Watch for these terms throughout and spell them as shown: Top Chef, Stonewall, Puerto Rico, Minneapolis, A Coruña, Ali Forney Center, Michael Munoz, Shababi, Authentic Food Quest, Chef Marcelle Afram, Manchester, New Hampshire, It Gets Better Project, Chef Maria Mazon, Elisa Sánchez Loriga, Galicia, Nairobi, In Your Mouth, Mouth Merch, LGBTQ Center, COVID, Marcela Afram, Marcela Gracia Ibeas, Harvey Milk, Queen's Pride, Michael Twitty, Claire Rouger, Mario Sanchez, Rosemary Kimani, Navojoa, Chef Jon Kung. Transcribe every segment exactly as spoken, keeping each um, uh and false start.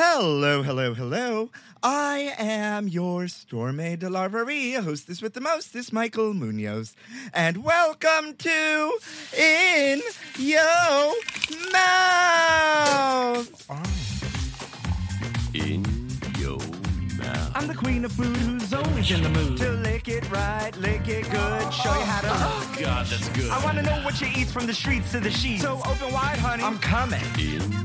Hello, hello, hello. I am your Stormé DeLarverie, hostess with the mostest, Michael Munoz. And welcome to In Your Mouth. Oh. In Your Mouth. I'm the queen of food who's always in the mood. To lick it right, lick it good, show you how to... Oh, oh God, that's good. I want to know what you eat from the streets to the sheets. So open wide, honey. I'm coming. In Your Mouth.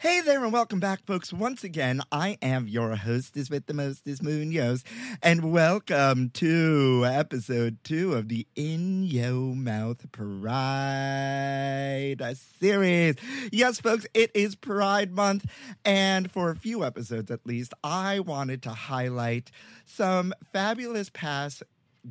Hey there and welcome back, folks. Once again, I am your hostess with the mostest, Munoz, and welcome to episode two of the In Your Mouth Pride series. Yes, folks, it is Pride Month, and for a few episodes at least, I wanted to highlight some fabulous past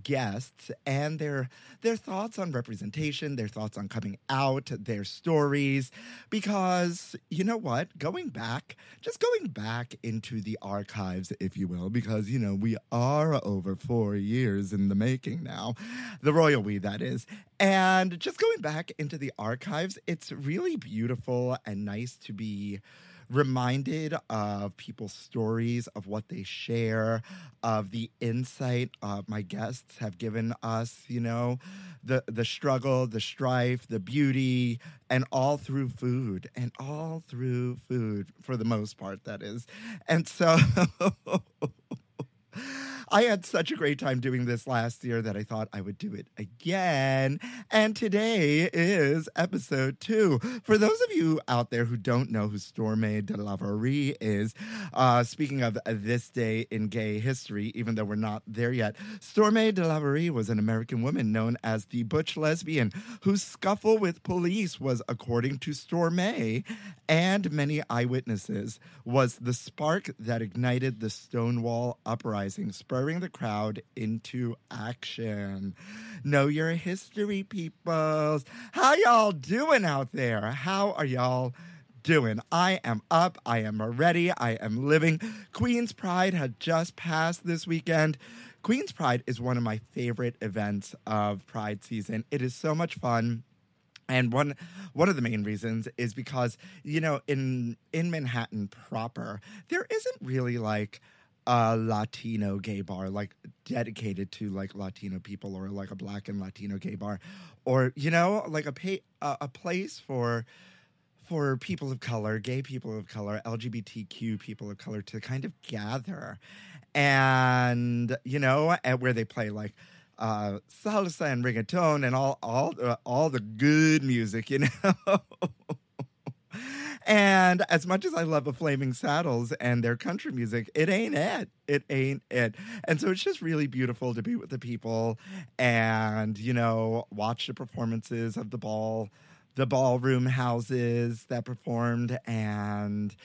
guests and their their thoughts on representation, their thoughts on coming out, their stories, because you know what? Going back, just going back into the archives, if you will, because, you know, we are over four years in the making now, the royal we, that is. And just going back into the archives, it's really beautiful and nice to be reminded of people's stories, of what they share, of the insight uh, my guests have given us, you know, the, the struggle, the strife, the beauty, and all through food, and all through food, for the most part, that is. And so... I had such a great time doing this last year that I thought I would do it again. And today is episode two. For those of you out there who don't know who Stormé DeLarverie is, uh, speaking of this day in gay history, even though we're not there yet, Stormé DeLarverie was an American woman known as the butch lesbian whose scuffle with police was, according to Stormé and many eyewitnesses, was the spark that ignited the Stonewall uprising, spurring the crowd into action. Know your history, peoples. How y'all doing out there? How are y'all doing? I am up. I am ready. I am living. Queen's Pride had just passed this weekend. Queen's Pride is one of my favorite events of Pride season. It is so much fun. And one one of the main reasons is because, you know, in in Manhattan proper, there isn't really like a Latino gay bar, like dedicated to like Latino people, or like a Black and Latino gay bar, or, you know, like a pay, uh, a place for for people of color, gay people of color, L G B T Q people of color to kind of gather, and, you know, and where they play like uh, salsa and reggaeton and all all uh, all the good music, you know. And as much as I love the Flaming Saddles and their country music, it ain't it. It ain't it. And so it's just really beautiful to be with the people and, you know, watch the performances of the ball, the ballroom houses that performed, and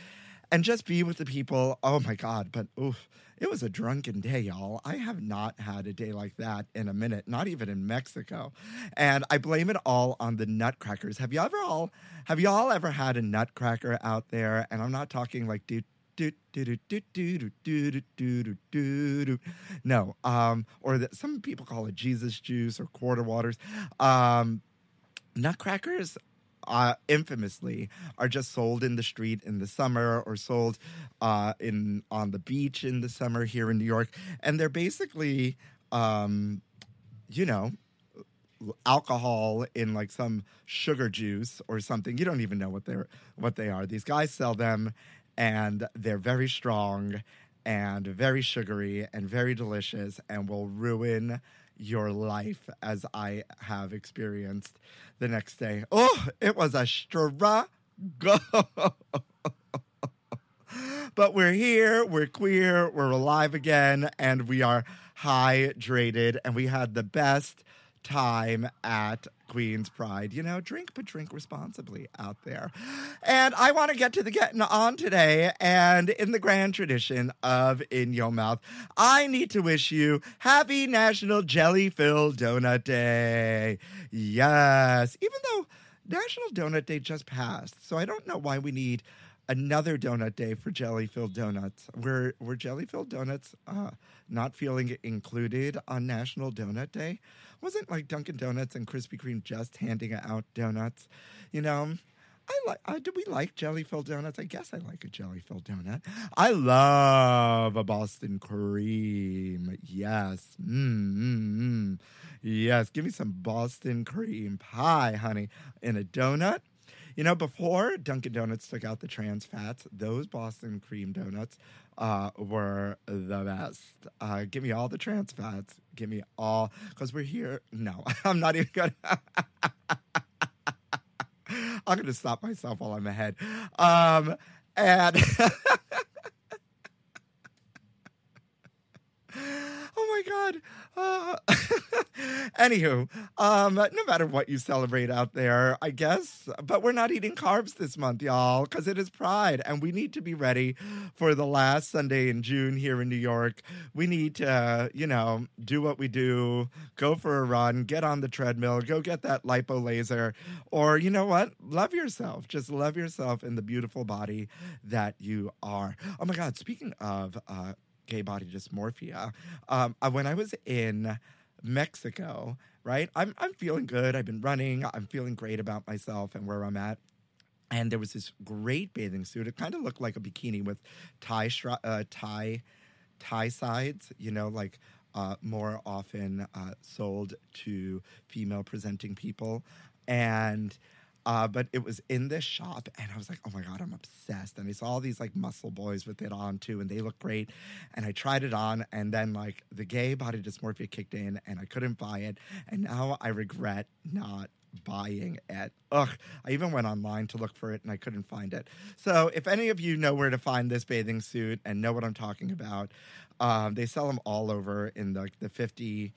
and just be with the people. Oh, my God. But, oof, it was a drunken day, y'all. I have not had a day like that in a minute, not even in Mexico. And I blame it all on the nutcrackers. Have y'all ever all, have y'all ever had a nutcracker out there? And I'm not talking like, dude, do, do, do, do, do, do, do, do, do. No, um, or that some people call it Jesus juice or quarter waters. Um, nutcrackers, uh, infamously, are just sold in the street in the summer or sold uh, in on the beach in the summer here in New York, and they're basically, um, you know, alcohol in like some sugar juice or something. You don't even know what they're what they are. These guys sell them, and they're very strong and very sugary and very delicious and will ruin your life, as I have experienced the next day. Oh, it was a struggle. But we're here, we're queer, we're alive again, and we are hydrated, and we had the best time at Queen's Pride. You know, drink, but drink responsibly out there. And I want to get to the getting on today. And in the grand tradition of In Your Mouth, I need to wish you happy National Jelly-Filled Donut Day. Yes. Even though National Donut Day just passed, so I don't know why we need another donut day for jelly-filled donuts. Were, were jelly-filled donuts uh, not feeling included on National Donut Day? Wasn't like Dunkin' Donuts and Krispy Kreme just handing out donuts? You know, I like. Uh, do we like jelly-filled donuts? I guess I like a jelly-filled donut. I love a Boston cream. Yes. Mm, mm, mm. Yes. Give me some Boston cream pie, honey, in a donut. You know, before Dunkin' Donuts took out the trans fats, those Boston cream donuts uh, were the best. Uh, give me all the trans fats. Give me all, because we're here. No, I'm not even going to. I'm going to stop myself while I'm ahead. Um, and oh, my God. Uh, anywho, um, no matter what you celebrate out there, I guess, but we're not eating carbs this month, y'all, because it is Pride, and we need to be ready for the last Sunday in June here in New York. We need to, uh, you know, do what we do, go for a run, get on the treadmill, go get that lipo laser, or you know what? Love yourself. Just love yourself in the beautiful body that you are. Oh, my God. Speaking of uh gay body dysmorphia. Um, when I was in Mexico, right, I'm I'm feeling good. I've been running. I'm feeling great about myself and where I'm at. And there was this great bathing suit. It kind of looked like a bikini with tie uh, tie tie sides, you know, like uh, more often uh, sold to female presenting people. And Uh, but it was in this shop, and I was like, oh, my God, I'm obsessed. And I saw all these, like, muscle boys with it on, too, and they look great. And I tried it on, and then, like, the gay body dysmorphia kicked in, and I couldn't buy it. And now I regret not buying it. Ugh. I even went online to look for it, and I couldn't find it. So if any of you know where to find this bathing suit and know what I'm talking about, um, they sell them all over in, like, the, the fifty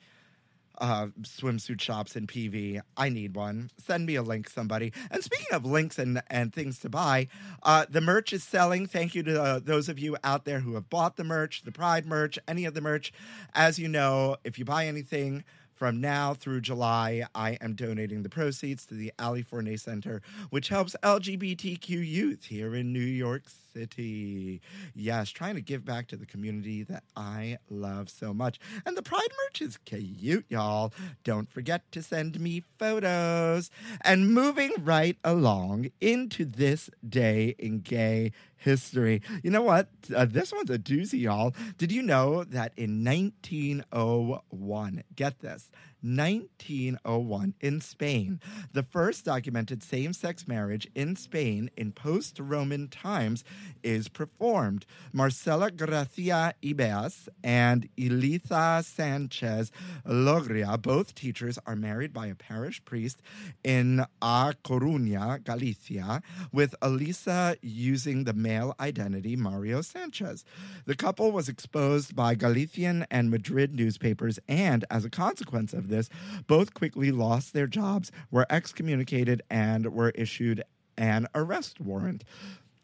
Uh, swimsuit shops in P V. I need one. Send me a link, somebody. And speaking of links and, and things to buy, uh, the merch is selling. Thank you to uh, those of you out there who have bought the merch, the Pride merch, any of the merch. As you know, if you buy anything from now through July, I am donating the proceeds to the Ali Forney Center, which helps L G B T Q youth here in New York City. Yes, trying to give back to the community that I love so much. And the Pride merch is cute, y'all. Don't forget to send me photos. And moving right along into this day in gay history. You know what? Uh, this one's a doozy, y'all. Did you know that in nineteen oh one, get this, nineteen oh one in Spain, the first documented same-sex marriage in Spain in post-Roman times is performed. Marcela Gracia Ibeas and Elisa Sánchez Loriga, both teachers, are married by a parish priest in A Coruña, Galicia, with Elisa using the male identity Mario Sanchez. The couple was exposed by Galician and Madrid newspapers, and as a consequence of this, both quickly lost their jobs, were excommunicated, and were issued an arrest warrant.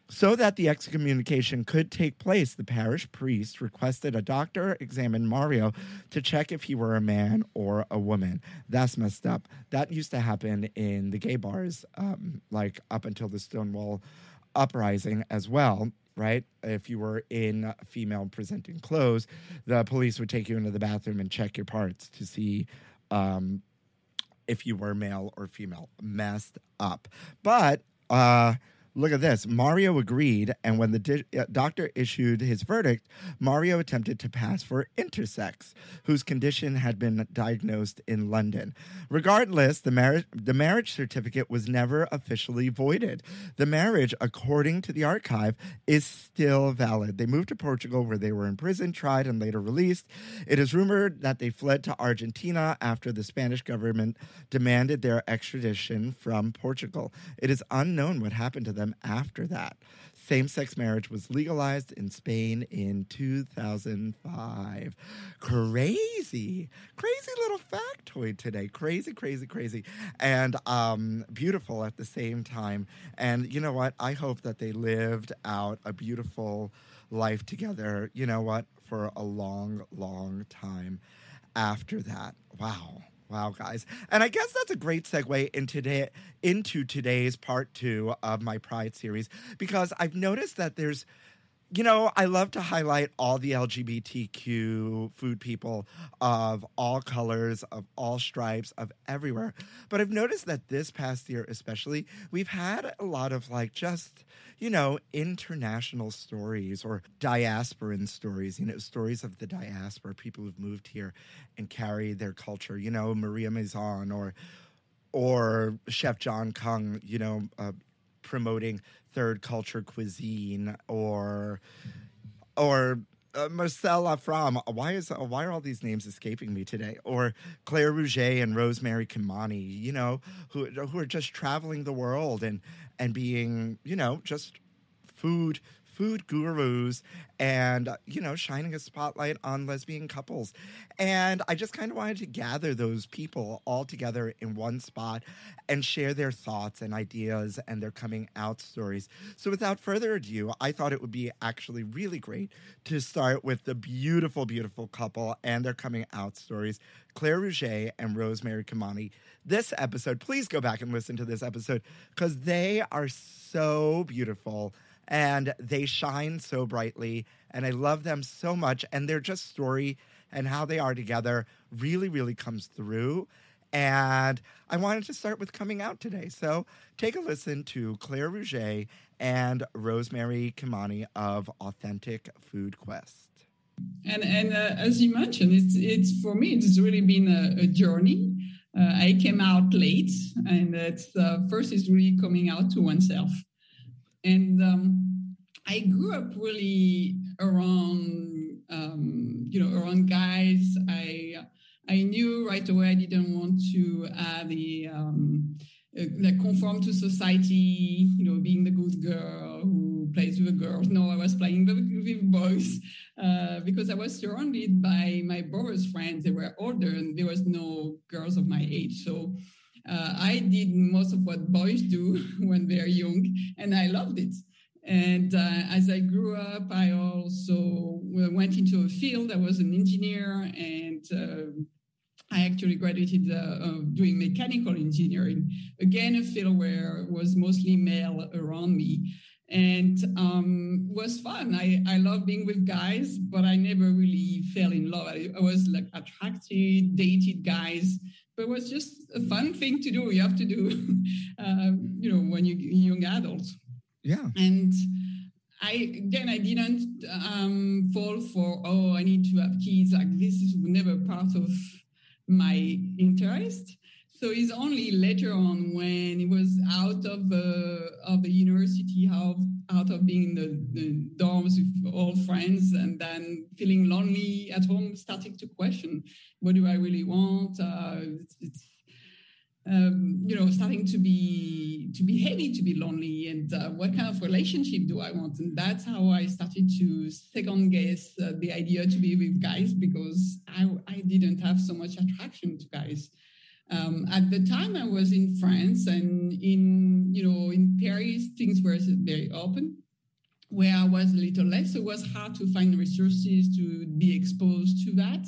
So that the excommunication could take place, the parish priest requested a doctor examine Mario to check if he were a man or a woman. That's messed up. That used to happen in the gay bars, um, like up until the Stonewall uprising as well. right? If you were in female presenting clothes, the police would take you into the bathroom and check your parts to see um, if you were male or female. Messed up. But uh, look at this. Mario agreed, and when the di- doctor issued his verdict, Mario attempted to pass for intersex, whose condition had been diagnosed in London. Regardless, the, mar- the marriage certificate was never officially voided. The marriage, according to the archive, is still valid. They moved to Portugal, where they were in prison, tried, and later released. It is rumored that they fled to Argentina after the Spanish government demanded their extradition from Portugal. It is unknown what happened to them after that. Same-sex marriage was legalized in Spain in two thousand five. Crazy. Crazy little factoid today. Crazy, crazy, crazy. And um, beautiful at the same time. And you know what? I hope that they lived out a beautiful life together, you know what, for a long, long time after that. Wow. Wow, guys. And I guess that's a great segue in today, into today's part two of my Pride series, because I've noticed that there's, you know, I love to highlight all the L G B T Q food people of all colors, of all stripes, of everywhere. But I've noticed that this past year especially, we've had a lot of like just, you know, international stories or diasporan stories, you know, stories of the diaspora, people who've moved here and carry their culture, you know, Maria Mazon or or Chef Jon Kung, you know, uh, promoting third culture cuisine, or or uh, Marcela Afram. Why is why are all these names escaping me today? Or Claire Rouger and Rosemary Kimani, you know, who who are just traveling the world and and being, you know, just food food gurus and, you know, shining a spotlight on lesbian couples. And I just kind of wanted to gather those people all together in one spot and share their thoughts and ideas and their coming out stories. So without further ado, I thought it would be actually really great to start with the beautiful, beautiful couple and their coming out stories, Claire Rouger and Rosemary Kimani. This episode, please go back and listen to this episode because they are so beautiful. And they shine so brightly, and I love them so much. And their just story and how they are together really, really comes through. And I wanted to start with coming out today. So take a listen to Claire Rouger and Rosemary Kimani of Authentic Food Quest. And and uh, as you mentioned, it's it's for me, it's really been a, a journey. Uh, I came out late, and it's uh, first is really coming out to oneself. And um, I grew up really around, um, you know, around guys. I I knew right away I didn't want to uh, the um, uh, like conform to society. You know, being the good girl who plays with the girls. No, I was playing with, with boys uh, because I was surrounded by my brother's friends. They were older, and there was no girls of my age. So. Uh, I did most of what boys do when they're young, and I loved it. And uh, as I grew up, I also went into a field. I was an engineer, and uh, I actually graduated uh, uh, doing mechanical engineering. Again, a field where it was mostly male around me. And um, it was fun. I, I love being with guys, but I never really fell in love. I, I was like attracted, dated guys. But it was just a fun thing to do. You have to do, uh, you know, when you're young adults. Yeah. And I, again, I didn't um, fall for, oh, I need to have kids. Like this is never part of my interest. So it's only later on when it was out of the, of the university, out, out of being in the, the dorms with all friends and then feeling lonely at home, starting to question, what do I really want? Uh, it's, it's, um, you know, starting to be to be heavy, to be lonely, and uh, what kind of relationship do I want? And that's how I started to second guess uh, the idea to be with guys because I, I didn't have so much attraction to guys. Um, at the time, I was in France, and in you know in Paris, things were very open. Where I was a little less, so it was hard to find resources to be exposed to that.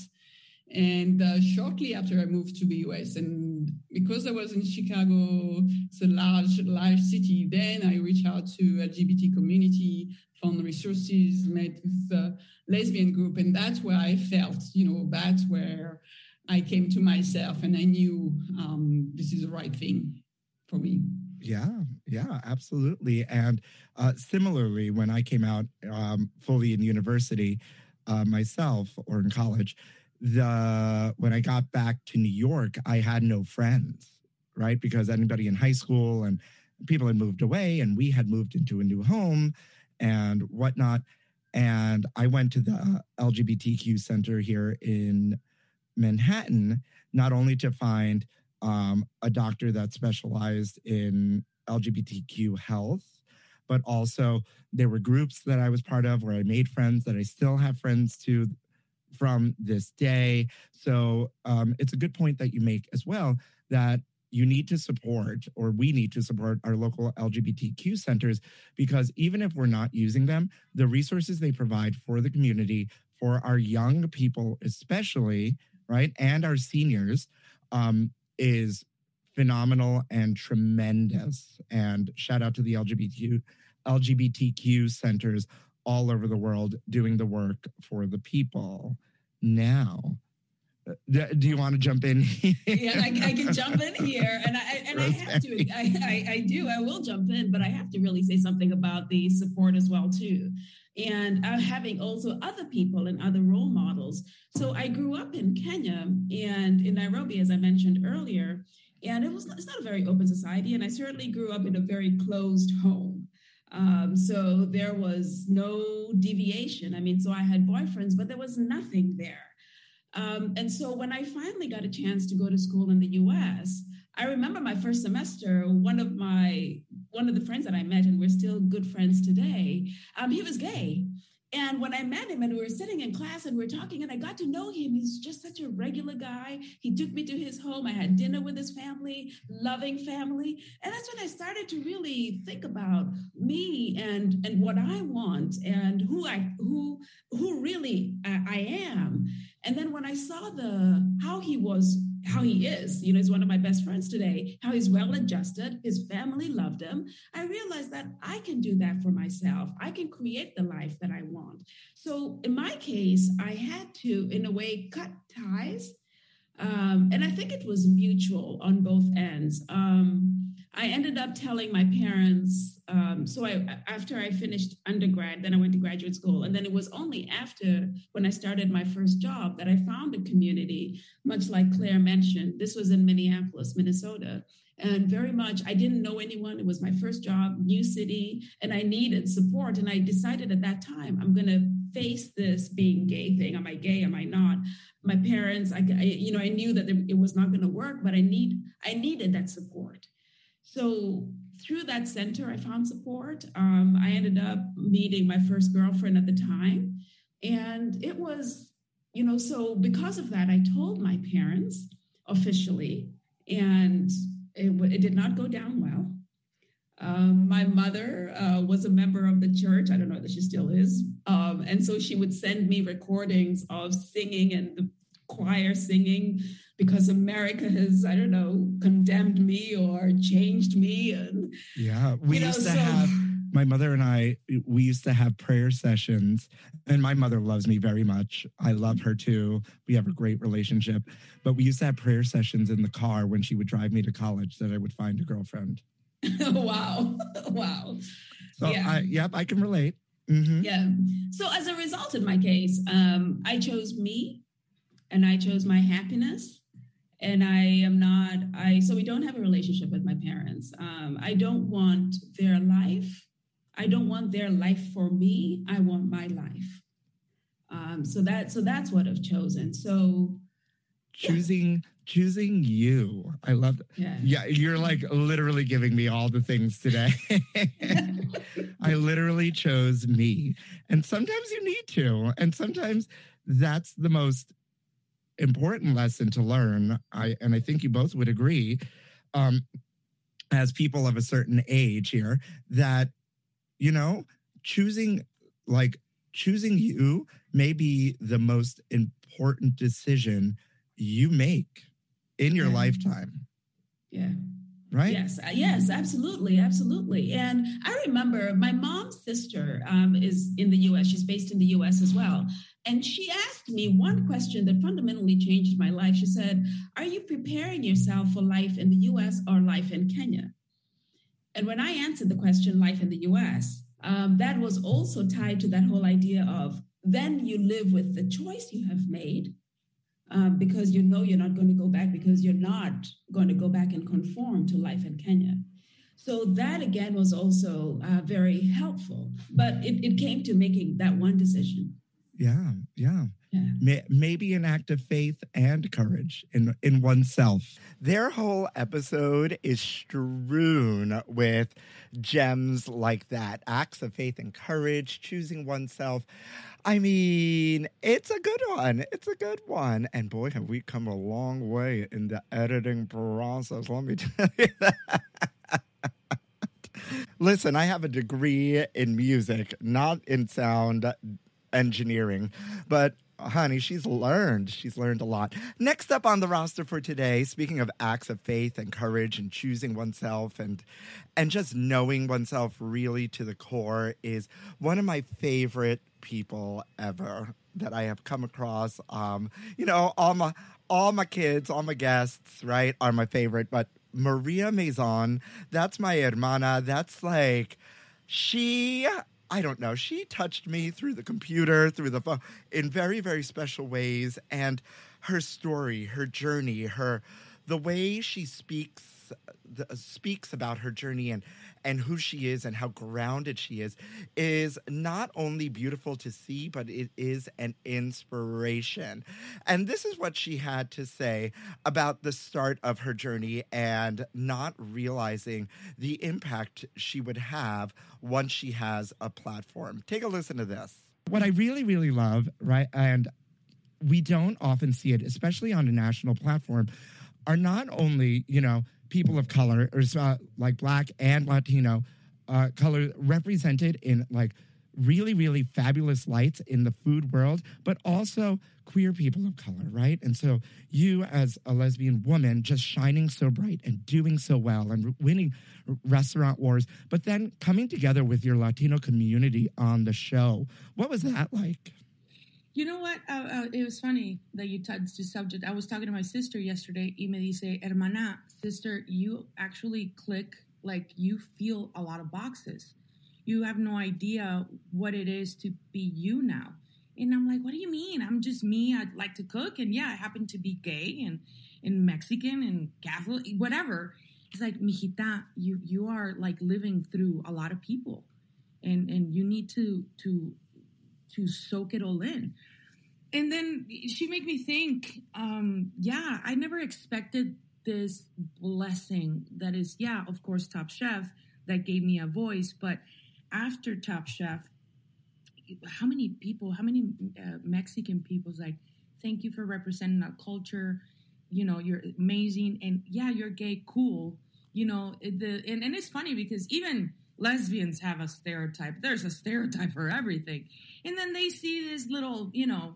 And uh, shortly after I moved to the U S, and because I was in Chicago, it's a large, large city, then I reached out to L G B T community, found resources, met with the lesbian group, and that's where I felt, you know, that's where I came to myself, and I knew um, this is the right thing for me. Yeah, yeah, absolutely. And uh, similarly, when I came out um, fully in university uh, myself, or in college, the when I got back to New York, I had no friends, right? Because anybody in high school and people had moved away, and we had moved into a new home and whatnot. And I went to the L G B T Q Center here in Manhattan, not only to find um, a doctor that specialized in L G B T Q health, but also there were groups that I was part of where I made friends that I still have friends to from this day. So um, it's a good point that you make as well, that you need to support, or we need to support, our local L G B T Q centers, because even if we're not using them, the resources they provide for the community, for our young people especially, right, and our seniors, um, is phenomenal and tremendous. And shout out to the L G B T Q L G B T Q centers all over the world doing the work for the people. Now, do you want to jump in? Yeah, I, I can jump in here, and I and I have to. I, I, I do. I will jump in, but I have to really say something about the support as well too, and uh, having also other people and other role models. So I grew up in Kenya and in Nairobi, as I mentioned earlier, and it was it's not a very open society, and I certainly grew up in a very closed home. Um, so there was no deviation. I mean, so I had boyfriends, but there was nothing there. Um, and so when I finally got a chance to go to school in the U S, I remember my first semester, one of my, one of the friends that I met, and we're still good friends today, um, he was gay. And when I met him and we were sitting in class and we were talking and I got to know him, he's just such a regular guy. He took me to his home. I had dinner with his family, loving family. And that's when I started to really think about me and, and what I want and who I who who really I, I am. And then when I saw the how he was, how he is, you know, he's one of my best friends today, how he's well adjusted, his family loved him, I realized that I can do that for myself. I can create the life that I want. So in my case, I had to, in a way, cut ties. Um, and I think it was mutual on both ends. Um, I ended up telling my parents, um, so I, after I finished undergrad, then I went to graduate school. And then it was only after, when I started my first job, that I found a community, much like Claire mentioned. This was in Minneapolis, Minnesota. And very much, I didn't know anyone. It was my first job, new city, and I needed support. And I decided at that time, I'm going to face this being gay thing. Am I gay? Am I not? My parents, I, I you know, I knew that it was not going to work, but I need, I needed that support. So through that center, I found support. Um, I ended up meeting my first girlfriend at the time. And it was, you know, so because of that, I told my parents officially, and it, it did not go down well. Um, my mother uh, was a member of the church. I don't know that she still is. Um, and so she would send me recordings of singing and the choir singing because America has, I don't know, condemned me or changed me. And yeah, we used know, to so... have, my mother and I, we used to have prayer sessions, and my mother loves me very much. I love her too. We have a great relationship, but we used to have prayer sessions in the car when she would drive me to college that I would find a girlfriend. Wow. Wow. So yeah. I, yep, I can relate. Mm-hmm. Yeah. So as a result of my case, um, I chose me and I chose my happiness, and I am not, I, so we don't have a relationship with my parents. Um, I don't want their life. I don't want their life for me. I want my life. Um, so that, so that's what I've chosen. So choosing, yeah. Choosing you. I love that. Yeah. Yeah, you're like literally giving me all the things today. I literally chose me. And sometimes you need to. And sometimes that's the most important lesson to learn. I and I think you both would agree, um, as people of a certain age here, that, you know, choosing like choosing you may be the most important important decision you make in your yeah. lifetime. Yeah. Right? Yes. Yes, absolutely. Absolutely. And I remember my mom's sister um, is in the U S. She's based in the U S as well. And she asked me one question that fundamentally changed my life. She said, are you preparing yourself for life in the U S or life in Kenya? And when I answered the question, life in the U S, um, that was also tied to that whole idea of then you live with the choice you have made. Um, because you know you're not going to go back, because you're not going to go back and conform to life in Kenya. So that, again, was also uh, very helpful. But it, it came to making that one decision. Yeah, yeah. yeah. May, maybe an act of faith and courage in, in oneself. Their whole episode is strewn with gems like that. Acts of faith and courage, choosing oneself. I mean, it's a good one. It's a good one. And boy, have we come a long way in the editing process. Let me tell you that. Listen, I have a degree in music, not in sound engineering. But, honey, she's learned. She's learned a lot. Next up on the roster for today, speaking of acts of faith and courage and choosing oneself and, and just knowing oneself really to the core, is one of my favorite people ever that I have come across. Um, you know, all my all my kids, all my guests, right, are my favorite. But Maria Mazon, that's my hermana. That's like, she, I don't know, she touched me through the computer, through the phone, in very, very special ways. And her story, her journey, her the way she speaks, The, uh, speaks about her journey and and who she is and how grounded she is is not only beautiful to see, but it is an inspiration. And this is what she had to say about the start of her journey and not realizing the impact she would have once she has a platform. Take a listen to this. What I really, really love, right, and we don't often see it, especially on a national platform, are not only, you know, people of color, or uh, like Black and Latino uh, color represented in like really, really fabulous lights in the food world, but also queer people of color, right? And so you as a lesbian woman just shining so bright and doing so well and winning restaurant wars, but then coming together with your Latino community on the show. What was that like? You know what? Uh, uh, it was funny that you touched the subject. I was talking to my sister yesterday. Y me dice, hermana, sister, you actually click, like you feel a lot of boxes. You have no idea what it is to be you now. And I'm like, what do you mean? I'm just me. I like to cook. And yeah, I happen to be gay and, and Mexican and Catholic, whatever. It's like, mijita, you, you are like living through a lot of people. And, and you need to... to to soak it all in. And then she made me think, um, yeah, I never expected this blessing that is, yeah, of course, Top Chef, that gave me a voice. But after Top Chef, how many people, how many uh, Mexican people's like, thank you for representing our culture. You know, you're amazing. And yeah, you're gay, cool. You know, the and, and it's funny because even lesbians have a stereotype. There's a stereotype for everything. And then they see this little, you know,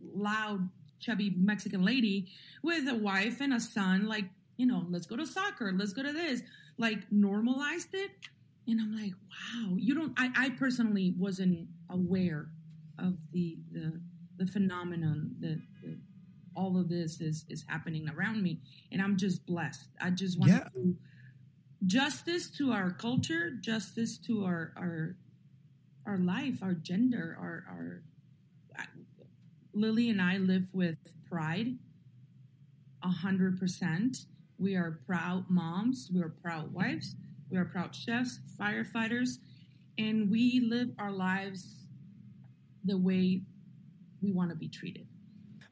loud, chubby Mexican lady with a wife and a son, like, you know, let's go to soccer, let's go to this, like normalized it. And I'm like, wow, you don't, I, I personally wasn't aware of the, the, the phenomenon that, that all of this is, is happening around me. And I'm just blessed. I just want yeah. to justice to our culture, justice to our our, our life, our gender. Our, our I, Lily and I live with pride, a hundred percent. We are proud moms. We are proud wives. We are proud chefs, firefighters, and we live our lives the way we want to be treated.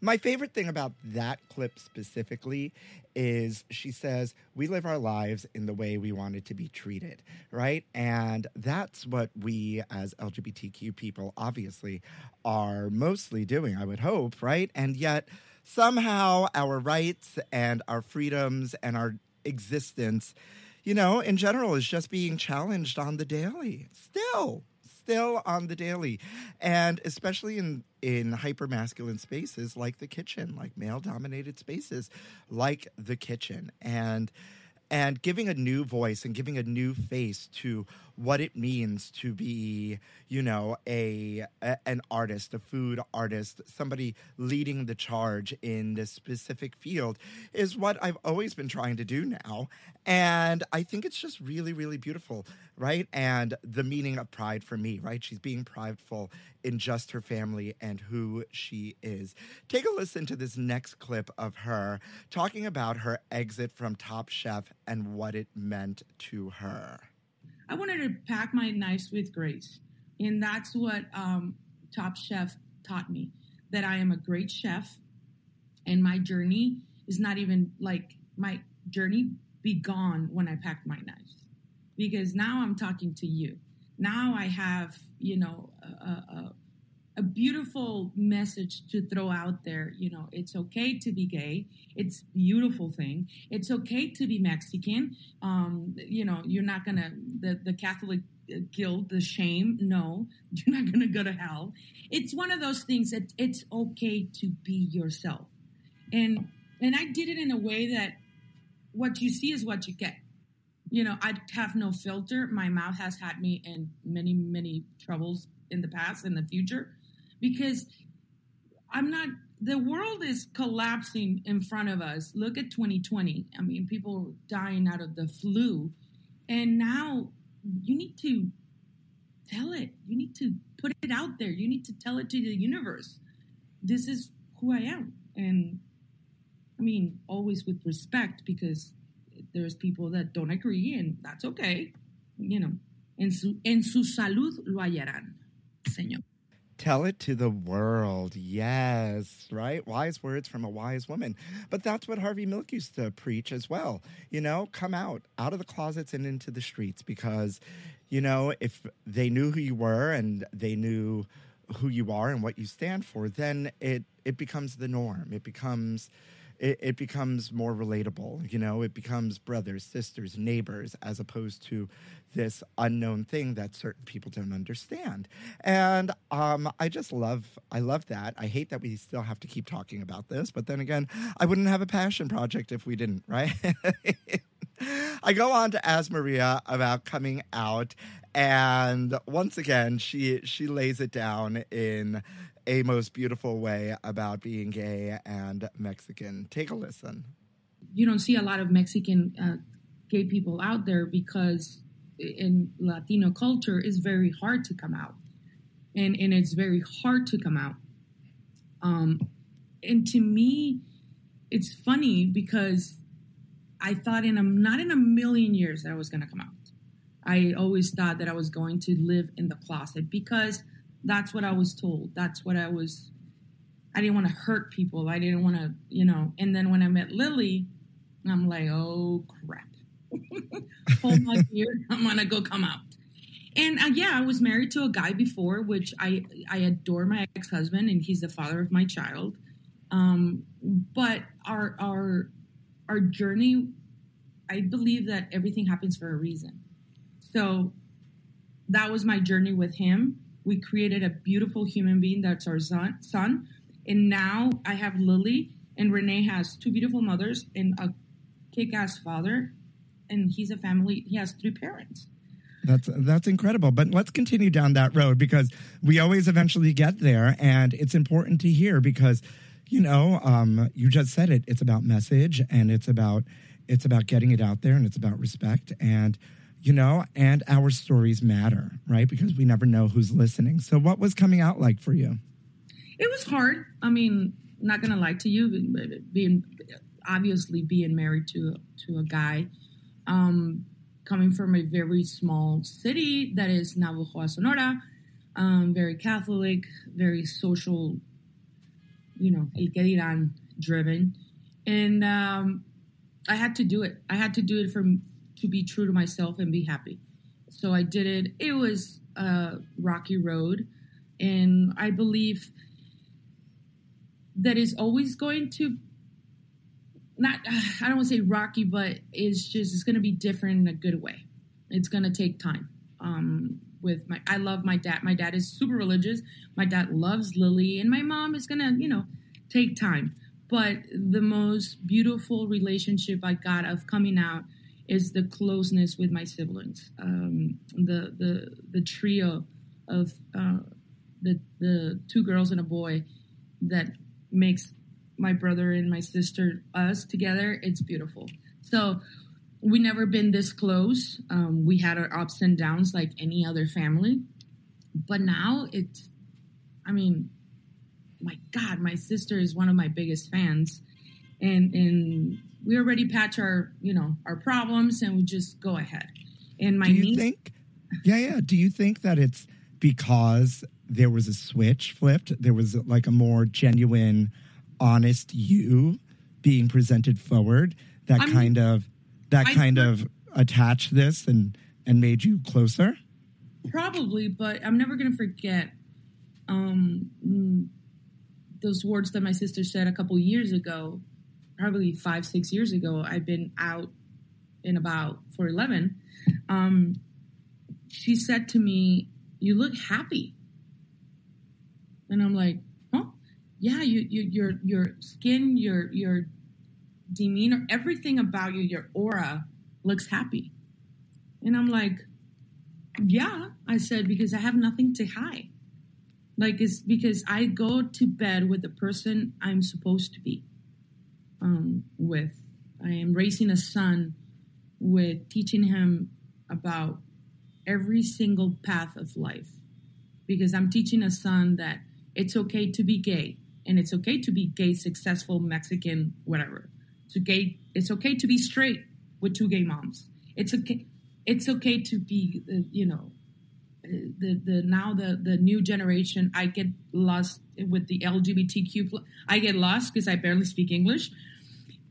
My favorite thing about that clip specifically is she says, we live our lives in the way we wanted to be treated, right? And that's what we as L G B T Q people obviously are mostly doing, I would hope, right? And yet somehow our rights and our freedoms and our existence, you know, in general is just being challenged on the daily. Still, still on the daily. And especially in, in hyper-masculine spaces like the kitchen, like male-dominated spaces like the kitchen. And And giving a new voice and giving a new face to what it means to be, you know, a, a an artist, a food artist, somebody leading the charge in this specific field is what I've always been trying to do now. And I think it's just really, really beautiful, right? And the meaning of pride for me, right? She's being prideful in just her family and who she is. Take a listen to this next clip of her talking about her exit from Top Chef and what it meant to her. I wanted to pack my knives with grace, and that's what um, Top Chef taught me, that I am a great chef, and my journey is not even, like, my journey began when I packed my knives, because now I'm talking to you. Now I have, you know, a, a, a beautiful message to throw out there. You know, it's okay to be gay. It's a beautiful thing. It's okay to be Mexican. Um, you know, you're not going to, the, the Catholic guilt, the shame, no, you're not going to go to hell. It's one of those things that it's okay to be yourself. And, and I did it in a way that what you see is what you get. You know, I have no filter. My mouth has had me in many, many troubles in the past and the future, because I'm not, the world is collapsing in front of us. Look at twenty twenty. I mean, people dying out of the flu. And now you need to tell it. You need to put it out there. You need to tell it to the universe. This is who I am. And I mean, always with respect, because there's people that don't agree, and that's okay. You know, en su, en su salud lo hallarán, señor. Tell it to the world. Yes, right? Wise words from a wise woman. But that's what Harvey Milk used to preach as well. You know, come out, out of the closets and into the streets, because, you know, if they knew who you were and they knew who you are and what you stand for, then it, it becomes the norm. It becomes... It, it becomes more relatable, you know, it becomes brothers, sisters, neighbors, as opposed to this unknown thing that certain people don't understand. And um, I just love, I love that. I hate that we still have to keep talking about this, but then again, I wouldn't have a passion project if we didn't, right? I go on to ask Maria about coming out, and once again, she she lays it down in a most beautiful way about being gay and Mexican. Take a listen. You don't see a lot of Mexican uh, gay people out there, because in Latino culture, it's very hard to come out. And and it's very hard to come out. Um, and to me, it's funny, because I thought in a, not in a million years that I was going to come out. I always thought that I was going to live in the closet, because that's what I was told. That's what I was, I didn't want to hurt people. I didn't want to, you know, and then when I met Lily, I'm like, oh, crap. Hold my beard. I'm going to go come out. And uh, yeah, I was married to a guy before, which I, I adore my ex-husband, and he's the father of my child. Um, but our, our, our journey, I believe that everything happens for a reason. So that was my journey with him. We created a beautiful human being that's our son, son. And now I have Lily, and Renee has two beautiful mothers and a kick-ass father. And he's a family. He has three parents. That's that's incredible. But let's continue down that road, because we always eventually get there. And it's important to hear, because, you know, um, you just said it. It's about message, and it's about it's about getting it out there, and it's about respect. And you know, and our stories matter, right? Because we never know who's listening. So what was coming out like for you? It was hard. I mean, not going to lie to you, being obviously being married to to a guy, um, coming from a very small city that is Navojoa, Sonora, um, very Catholic, very social, you know, el que dirán driven. And um, I had to do it. I had to do it for to be true to myself and be happy. So I did it. It was a rocky road. And I believe that is always going to not, I don't want to say rocky, but it's just, it's going to be different in a good way. It's going to take time. Um, with my, I love my dad. My dad is super religious. My dad loves Lily, and my mom is going to, you know, take time. But the most beautiful relationship I got of coming out is the closeness with my siblings. Um, the, the, the trio of, uh, the, the two girls and a boy that makes my brother and my sister, us together. It's beautiful. So we never been this close. Um, we had our ups and downs like any other family, but now it's, I mean, my God, my sister is one of my biggest fans, and, and we already patch our, you know, our problems, and we just go ahead. And my do you niece- think, yeah, yeah. Do you think that it's because there was a switch flipped? There was like a more genuine, honest you being presented forward that I mean, kind of, that I kind never, of attached this and, and made you closer? Probably, but I'm never going to forget, um, those words that my sister said a couple years ago, probably five, six years ago. I've been out and about for eleven. Um, she said to me, "You look happy." And I'm like, huh? Yeah, you, you, your your skin, your your demeanor, everything about you, your aura looks happy. And I'm like, yeah, I said, because I have nothing to hide. Like, it's because I go to bed with the person I'm supposed to be um, with. I am raising a son with teaching him about every single path of life, because I'm teaching a son that it's okay to be gay, and it's okay to be gay, successful, Mexican, whatever. It's okay, it's okay to be straight with two gay moms. It's okay, it's okay to be, uh, you know, The, the now the, the new generation, I get lost with the L G B T Q. I get lost because I barely speak English.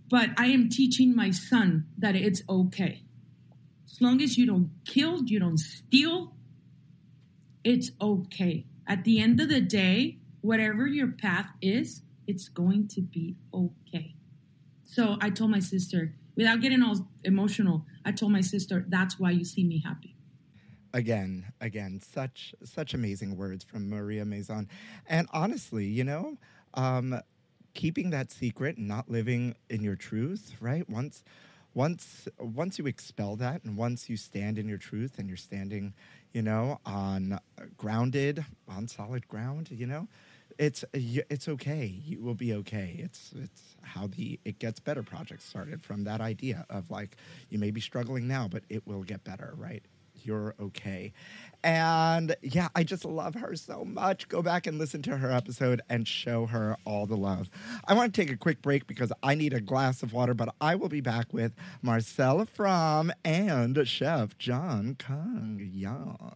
But I am teaching my son that it's okay. As long as you don't kill, you don't steal, it's okay. At the end of the day, whatever your path is, it's going to be okay. So I told my sister, without getting all emotional, I told my sister, that's why you see me happy. Again, again, such such amazing words from Maria Mazon. And honestly, you know, um, keeping that secret and not living in your truth, right? Once once, once you expel that, and once you stand in your truth, and you're standing, you know, on grounded, on solid ground, you know, it's it's okay. You will be okay. It's it's how the It Gets Better Project started, from that idea of like, you may be struggling now, but it will get better, right? You're okay. And yeah, I just love her so much. Go back and listen to her episode and show her all the love. I want to take a quick break because I need a glass of water, but I will be back with Marcela Afram and Chef Jon Kung. Yes.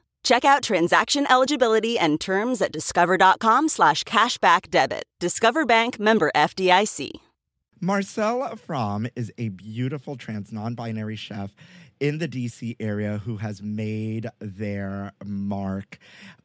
Check out transaction eligibility and terms at discover.com slash cashback debit. Discover Bank, member F D I C. Marcela Afram is a beautiful trans non-binary chef in the D C area who has made their mark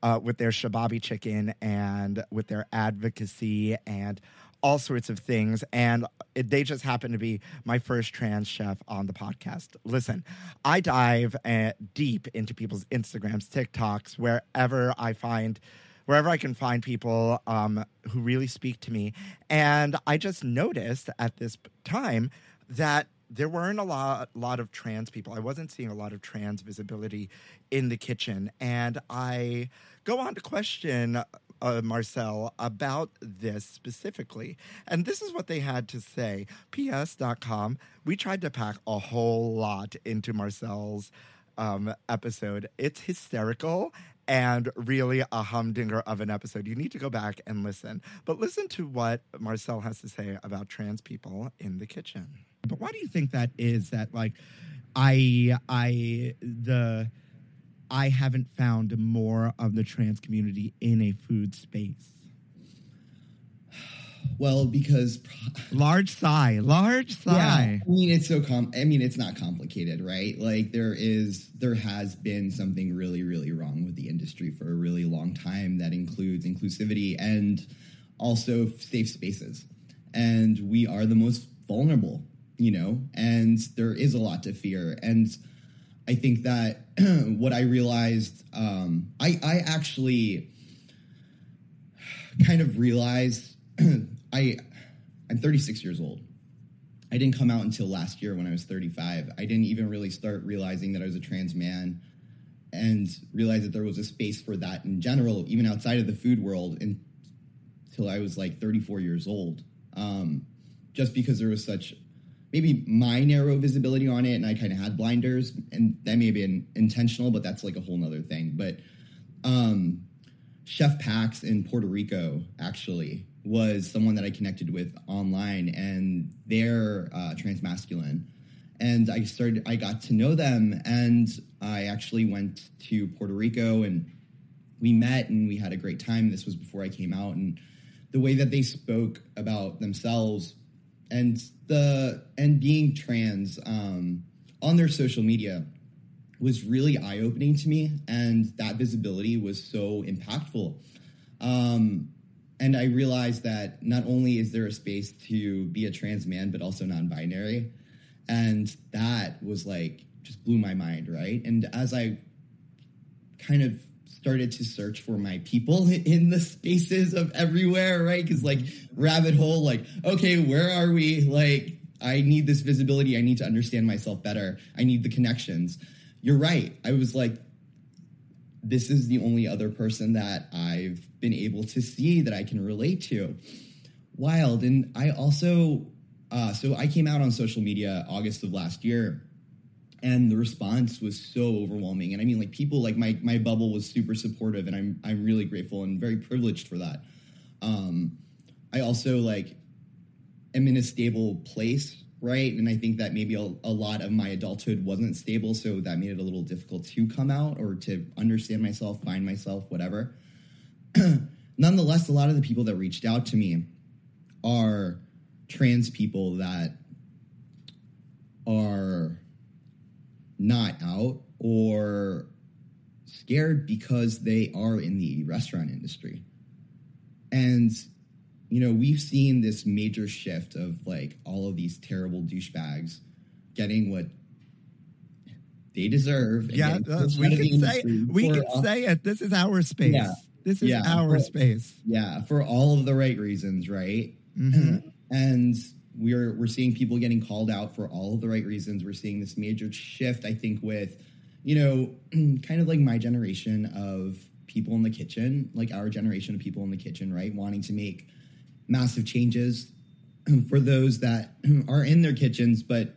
uh, with their Shababi chicken and with their advocacy and all sorts of things, and they just happen to be my first trans chef on the podcast. Listen, I dive uh, deep into people's Instagrams, TikToks, wherever I find, wherever I can find people um, who really speak to me, and I just noticed at this time that there weren't a lot, lot of trans people. I wasn't seeing a lot of trans visibility in the kitchen, and I go on to question Uh, Marcel about this specifically. And this is what they had to say. P S dot com, we tried to pack a whole lot into Marcel's um, episode. It's hysterical and really a humdinger of an episode. You need to go back and listen. But listen to what Marcel has to say about trans people in the kitchen. But why do you think that is, that like I I the I haven't found more of the trans community in a food space? Well, because large sigh, large sigh. Yeah, I mean, it's so com. I mean, it's not complicated, right? Like there is, there has been something really, really wrong with the industry for a really long time that includes inclusivity and also safe spaces. And we are the most vulnerable, you know. And there is a lot to fear. And I think that what I realized, um, I I actually kind of realized. I, I'm thirty-six years old. I didn't come out until last year when I was thirty-five. I didn't even really start realizing that I was a trans man and realized that there was a space for that in general, even outside of the food world, until I was like thirty-four years old. Um, just because there was such, maybe my narrow visibility on it, and I kind of had blinders, and that may have been intentional, but that's like a whole nother thing. But um, Chef Pax in Puerto Rico, actually, was someone that I connected with online, and they're uh, transmasculine. And I started, I got to know them, and I actually went to Puerto Rico, and we met, and we had a great time. This was before I came out, and the way that they spoke about themselves and the and being trans um, on their social media was really eye-opening to me, and that visibility was so impactful. Um, And I realized that not only is there a space to be a trans man, but also non-binary. And that was like, just blew my mind, right? And as I kind of started to search for my people in the spaces of everywhere, right? Because like rabbit hole, like, okay, where are we? Like, I need this visibility. I need to understand myself better. I need the connections. You're right. I was like, this is the only other person that I've been able to see that I can relate to. Wild. And I also, uh, so I came out on social media August of last year, and the response was so overwhelming. And I mean, like people like my, my bubble was super supportive, and I'm, I'm really grateful and very privileged for that. Um, I also like am in a stable place, right? And I think that maybe a, a lot of my adulthood wasn't stable, so that made it a little difficult to come out or to understand myself, find myself, whatever. Nonetheless, a lot of the people that reached out to me are trans people that are not out or scared because they are in the restaurant industry. And you know, we've seen this major shift of, like, all of these terrible douchebags getting what they deserve. Yeah, uh, we can say we can all, say it. This is our space. Yeah, this is yeah, our for, space. Yeah, for all of the right reasons, right? Mm-hmm. And we're we're seeing people getting called out for all of the right reasons. We're seeing this major shift, I think, with, you know, kind of like my generation of people in the kitchen, like our generation of people in the kitchen, right, wanting to make massive changes for those that are in their kitchens, but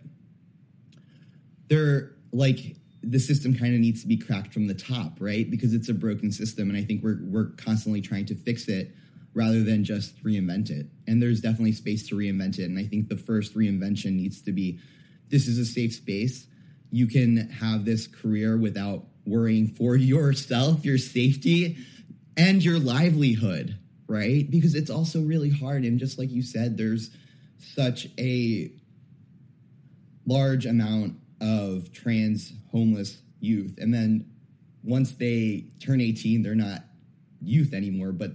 they're like the system kind of needs to be cracked from the top, right? Because it's a broken system, and I think we're we're constantly trying to fix it rather than just reinvent it. And there's definitely space to reinvent it. And I think the first reinvention needs to be, this is a safe space. You can have this career without worrying for yourself, your safety, and your livelihood. Right? Because it's also really hard. And just like you said, there's such a large amount of trans homeless youth. And then once they turn eighteen, they're not youth anymore, but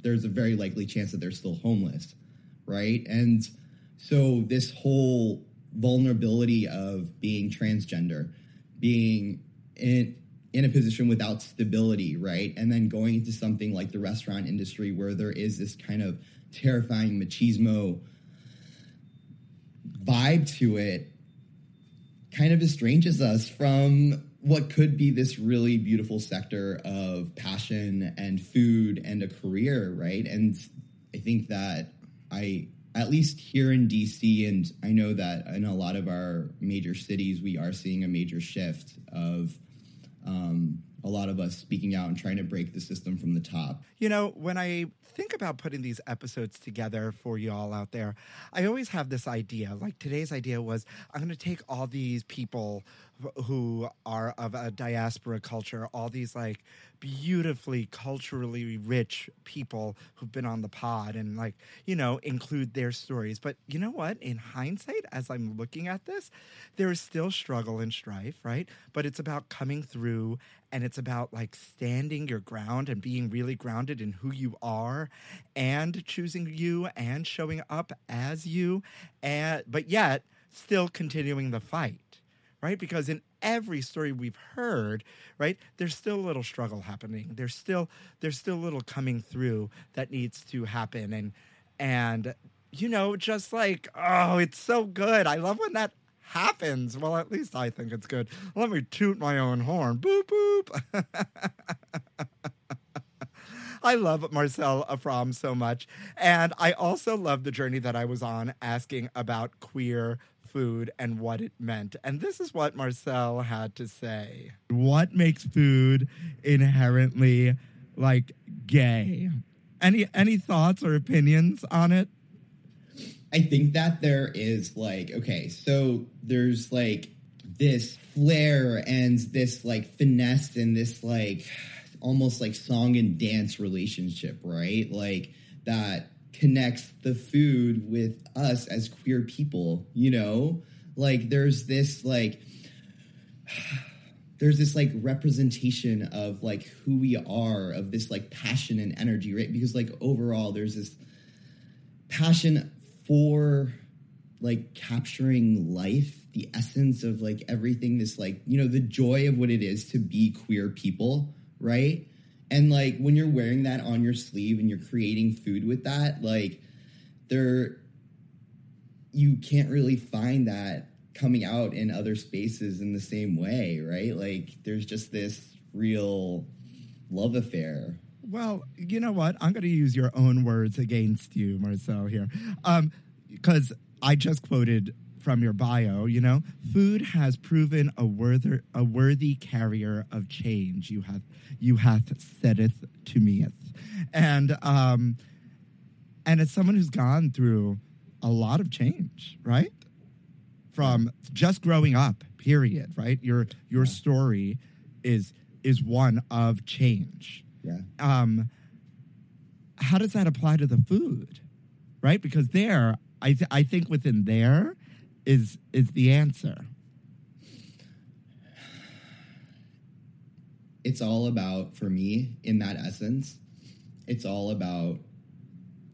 there's a very likely chance that they're still homeless. Right? And so this whole vulnerability of being transgender, being in in a position without stability, right? And then going into something like the restaurant industry where there is this kind of terrifying machismo vibe to it kind of estranges us from what could be this really beautiful sector of passion and food and a career, right? And I think that I, at least here in D C, and I know that in a lot of our major cities, we are seeing a major shift of Um, a lot of us speaking out and trying to break the system from the top. You know, when I think about putting these episodes together for you all out there, I always have this idea. Like today's idea was, I'm going to take all these people who are of a diaspora culture, all these like beautifully culturally rich people who've been on the pod, and like, you know, include their stories. But you know what? In hindsight, as I'm looking at this, there is still struggle and strife, right? But it's about coming through, and it's about like standing your ground and being really grounded in who you are and choosing you and showing up as you, and but yet still continuing the fight, right? Because in every story we've heard, right, there's still a little struggle happening. There's still there's still a little coming through that needs to happen. And and you know, just like, oh, it's so good. I love when that happens. Well, at least I think it's good. Let me toot my own horn. Boop, boop. I love Marcelle Afram so much. And I also love the journey that I was on asking about queer food and what it meant. And this is what Marcelle had to say. What makes food inherently, like, gay? Any any thoughts or opinions on it? I think that there is, like, okay, so there's, like, this flair and this, like, finesse and this, like, almost like song and dance relationship, right? Like that connects the food with us as queer people, you know? Like there's this like, there's this like representation of like who we are, of this like passion and energy, right? Because like overall there's this passion for like capturing life, the essence of like everything, this like, you know, the joy of what it is to be queer people, right? And like when you're wearing that on your sleeve and you're creating food with that, like there, you can't really find that coming out in other spaces in the same way, right? Like there's just this real love affair. Well, you know what? I'm going to use your own words against you, Marcelle, here. Um, because I just quoted from your bio, you know, food has proven a worthy, a worthy carrier of change. You have, you hath saideth to me. And, um, and as someone who's gone through a lot of change, right? From just growing up, period, right? Your, your yeah. story is, is one of change. Yeah. Um, how does that apply to the food? Right? Because there, I, th- I think within there, Is is the answer. It's all about, for me, in that essence, it's all about,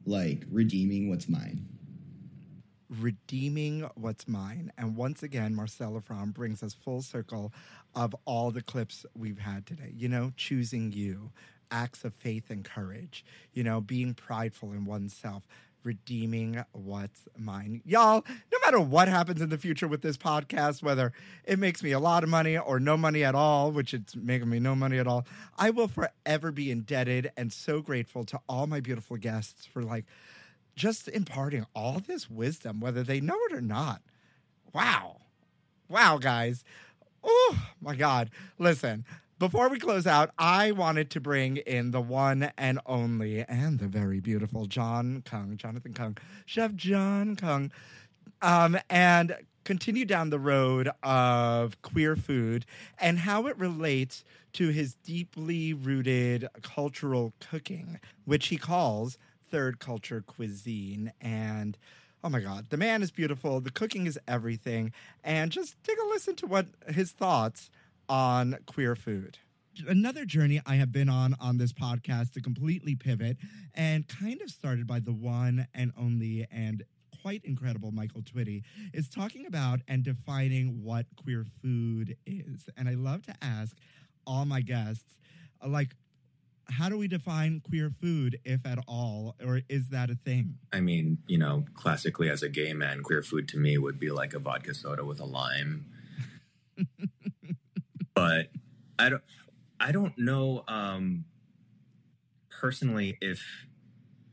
like, redeeming what's mine. Redeeming what's mine. And once again, Marcelle Afram brings us full circle of all the clips we've had today. You know, choosing you, acts of faith and courage, you know, being prideful in oneself, redeeming what's mine. Y'all, no matter what happens in the future with this podcast, whether it makes me a lot of money or no money at all, which it's making me no money at all, I will forever be indebted and so grateful to all my beautiful guests for like just imparting all this wisdom, whether they know it or not. Wow. Wow, guys. Oh, my God. Listen. Before we close out, I wanted to bring in the one and only and the very beautiful Jon Kung, Jonathan Kung, Chef Jon Kung, um, and continue down the road of queer food and how it relates to his deeply rooted cultural cooking, which he calls third culture cuisine. And oh, my God, the man is beautiful. The cooking is everything. And just take a listen to what his thoughts on queer food. Another journey I have been on on this podcast to completely pivot and kind of started by the one and only and quite incredible Michael Twitty is talking about and defining what queer food is. And I love to ask all my guests, like, how do we define queer food, if at all, or is that a thing? I mean, you know, classically as a gay man, queer food to me would be like a vodka soda with a lime. But I don't, I don't know um, personally if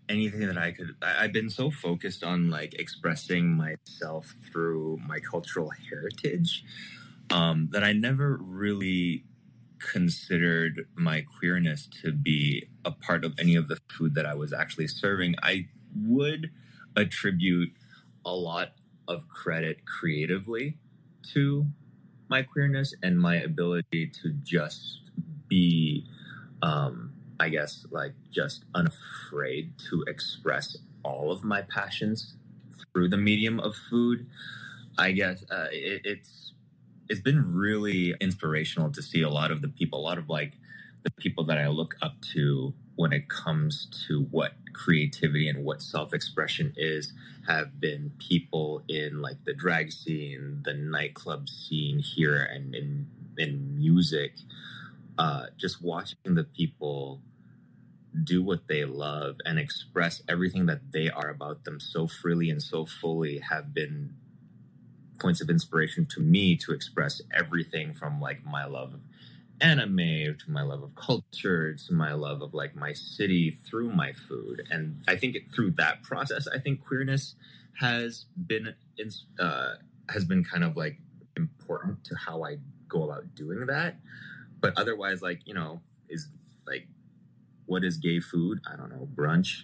anything that I could. I, I've been so focused on like expressing myself through my cultural heritage um, that I never really considered my queerness to be a part of any of the food that I was actually serving. I would attribute a lot of credit creatively to my queerness and my ability to just be, um, I guess, like just unafraid to express all of my passions through the medium of food. I guess uh, it, it's it's been really inspirational to see a lot of the people, a lot of like the people that I look up to when it comes to what creativity and what self-expression is, have been people in like the drag scene, the nightclub scene here, and in in music. Uh, just watching the people do what they love and express everything that they are about them so freely and so fully have been points of inspiration to me to express everything from like my love of anime to my love of culture to my love of like my city through my food. And I think it, through that process, I think queerness has been uh, has been kind of like important to how I go about doing that. But otherwise, like, you know, is like, what is gay food? I don't know, brunch.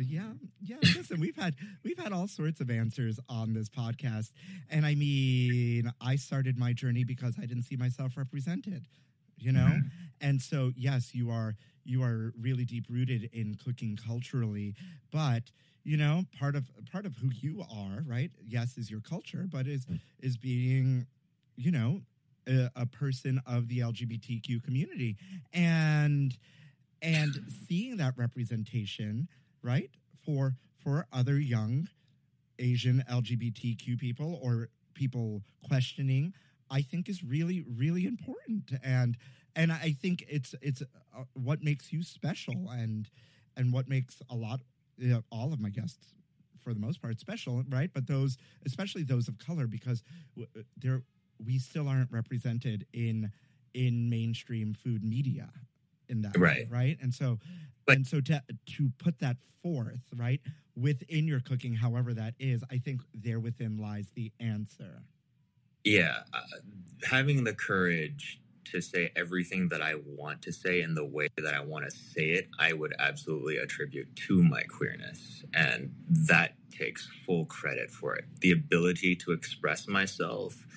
Yeah, yeah. Listen, we've had we've had all sorts of answers on this podcast, and I mean, I started my journey because I didn't see myself represented, you know. Mm-hmm. And so, yes, you are you are really deep rooted in cooking culturally, but you know, part of part of who you are, right? Yes, is your culture, but is is being, you know, a, a person of the L G B T Q community, and and seeing that representation. Right? For for other young Asian L G B T Q people or people questioning, I think is really, really important. And and I think it's it's uh, what makes you special and and what makes a lot, you know, all of my guests, for the most part, special, right? But those, especially those of color, because w- there we still aren't represented in in mainstream food media in that right. way, right? And so... But, and so to to put that forth, right, within your cooking, however that is, I think there within lies the answer. Yeah. Uh, having the courage to say everything that I want to say in the way that I want to say it, I would absolutely attribute to my queerness. And that takes full credit for it. The ability to express myself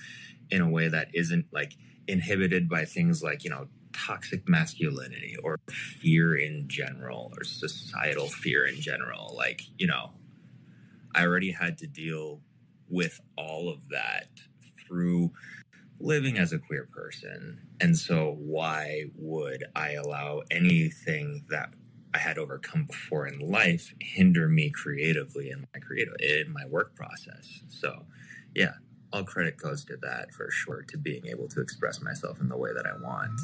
in a way that isn't, like, inhibited by things like, you know, toxic masculinity or fear in general or societal fear in general. Like, you know, I already had to deal with all of that through living as a queer person. And so why would I allow anything that I had overcome before in life hinder me creatively in my creative, in my work process? So yeah, all credit goes to that for sure, to being able to express myself in the way that I want.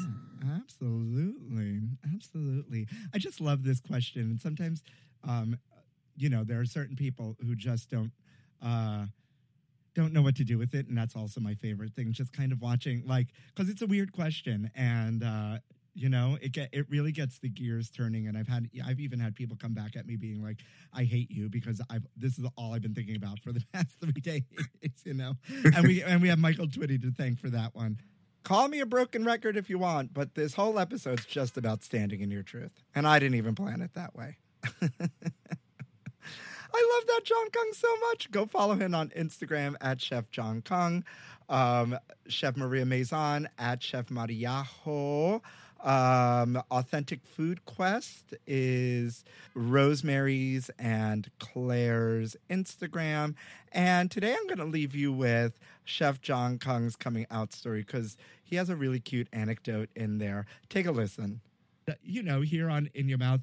Absolutely. Absolutely. I just love this question. And sometimes, um, you know, there are certain people who just don't, uh, don't know what to do with it. And that's also my favorite thing, just kind of watching, like, because it's a weird question. And, uh, you know, it get, it really gets the gears turning. And I've had, I've even had people come back at me being like, I hate you because I've, this is all I've been thinking about for the past three days, you know, and we, and we have Michael Twitty to thank for that one. Call me a broken record if you want, but this whole episode's just about standing in your truth. And I didn't even plan it that way. I love that Jon Kung so much. Go follow him on Instagram at Chef Jon Kung, um, Chef Maria Mazon at Chef Mariajo. Um, Authentic Food Quest is Rosemary's and Claire's Instagram. And today I'm going to leave you with Chef Jon Kung's coming out story because he has a really cute anecdote in there. Take a listen. You know, here on In Your Mouth,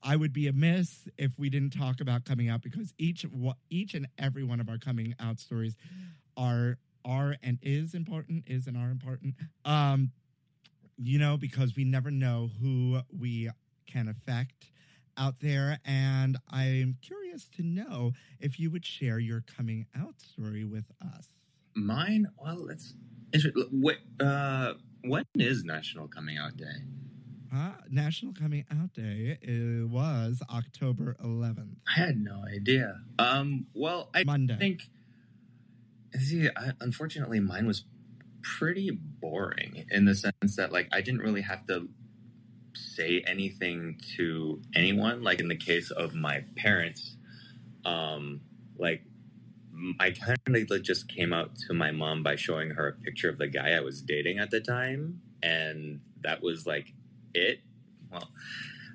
I would be amiss if we didn't talk about coming out because each each and every one of our coming out stories are are and is important, is and are important. Um, You know, because we never know who we can affect out there. And I'm curious to know if you would share your coming out story with us. Mine? Well, let's... What, uh, when is National Coming Out Day? Uh, National Coming Out Day it was October eleventh. I had no idea. Um, well, I Monday. think... See, I, unfortunately, mine was... pretty boring in the sense that, like, I didn't really have to say anything to anyone. Like, in the case of my parents, um, like, I kind of just came out to my mom by showing her a picture of the guy I was dating at the time. And that was like it. Well,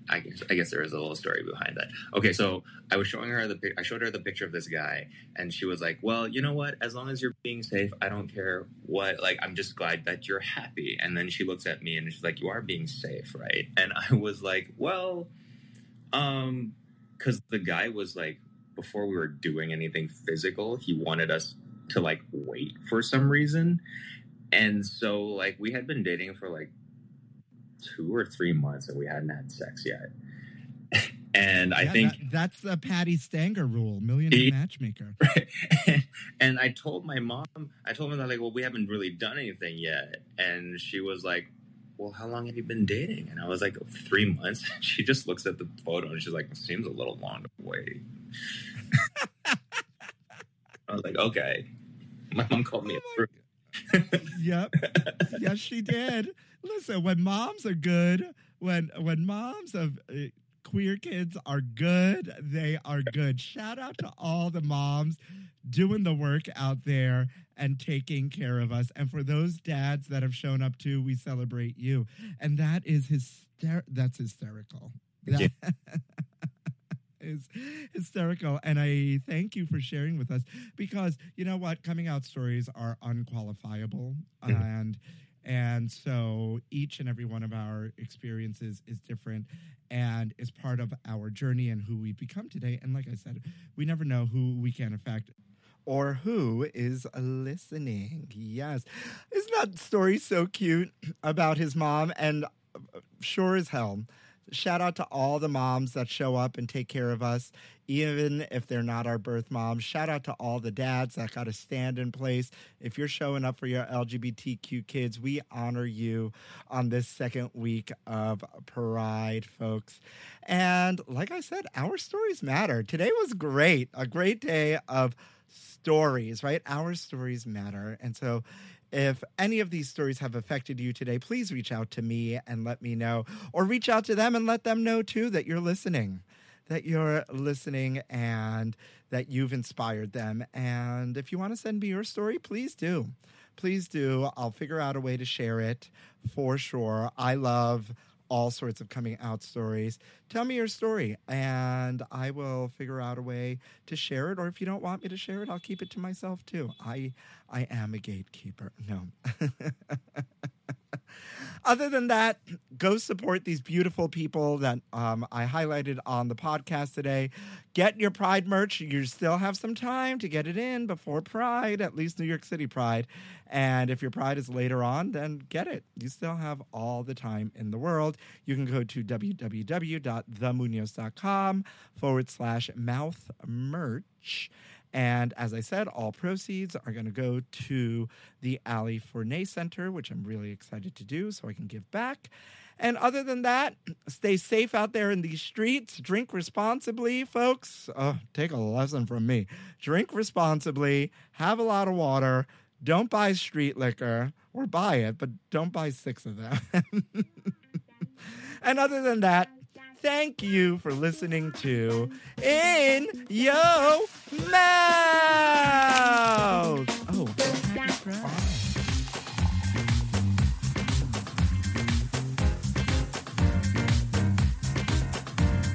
I guess, I guess there was a little story behind that. Okay, so I was showing her the I showed her the picture of this guy, and she was like, "Well, you know what? As long as you're being safe, I don't care what. Like, I'm just glad that you're happy." And then she looks at me and she's like, "You are being safe, right?" And I was like, "Well, um, because the guy was like, before we were doing anything physical, he wanted us to like wait for some reason, and so like we had been dating for like." two or three months and we hadn't had sex yet. And yeah, I think that, that's a Patty Stanger rule, millionaire he, matchmaker. Right? And, and I told my mom, I told her that like, well, we haven't really done anything yet. And she was like, well, how long have you been dating? And I was like, three months. She just looks at the photo and she's like, it seems a little long to wait. I was like, okay. My mom called me oh a fruit. Yep. Yes, she did. Listen, when moms are good, when when moms of uh, queer kids are good, they are good. Shout out to all the moms doing the work out there and taking care of us. And for those dads that have shown up too, we celebrate you. And that is hyster- that's hysterical. That yeah. is hysterical. And I thank you for sharing with us because, you know what? Coming out stories are unqualifiable. Mm-hmm. And... And so each and every one of our experiences is different and is part of our journey and who we've become today. And like I said, we never know who we can affect or who is listening. Yes. Isn't that story so cute about his mom? And sure as hell, shout out to all the moms that show up and take care of us, even if they're not our birth moms. Shout out to all the dads that got to stand in place. If you're showing up for your L G B T Q kids, we honor you on this second week of Pride, folks. And like I said, our stories matter. Today was great, a great day of stories, right? Our stories matter. And so if any of these stories have affected you today, please reach out to me and let me know, or reach out to them and let them know too that you're listening, that you're listening and that you've inspired them. And if you want to send me your story, please do. Please do. I'll figure out a way to share it for sure. I love all sorts of coming out stories. Tell me your story and I will figure out a way to share it. Or if you don't want me to share it, I'll keep it to myself too. I I am a gatekeeper. No. Other than that, go support these beautiful people that um, I highlighted on the podcast today. Get your Pride merch. You still have some time to get it in before Pride, at least New York City Pride. And if your Pride is later on, then get it. You still have all the time in the world. You can go to www.themunoz.com forward slash mouth merch. And as I said, all proceeds are going to go to the Ali Forney Center, which I'm really excited to do so I can give back. And other than that, stay safe out there in these streets. Drink responsibly, folks. Oh, take a lesson from me. Drink responsibly. Have a lot of water. Don't buy street liquor or buy it, but don't buy six of them. And other than that, thank you for listening to In Your Mouth. Oh, happy Pride.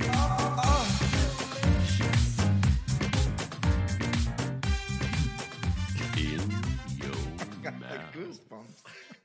Oh, oh. In Your Mouth. I got the goosebumps.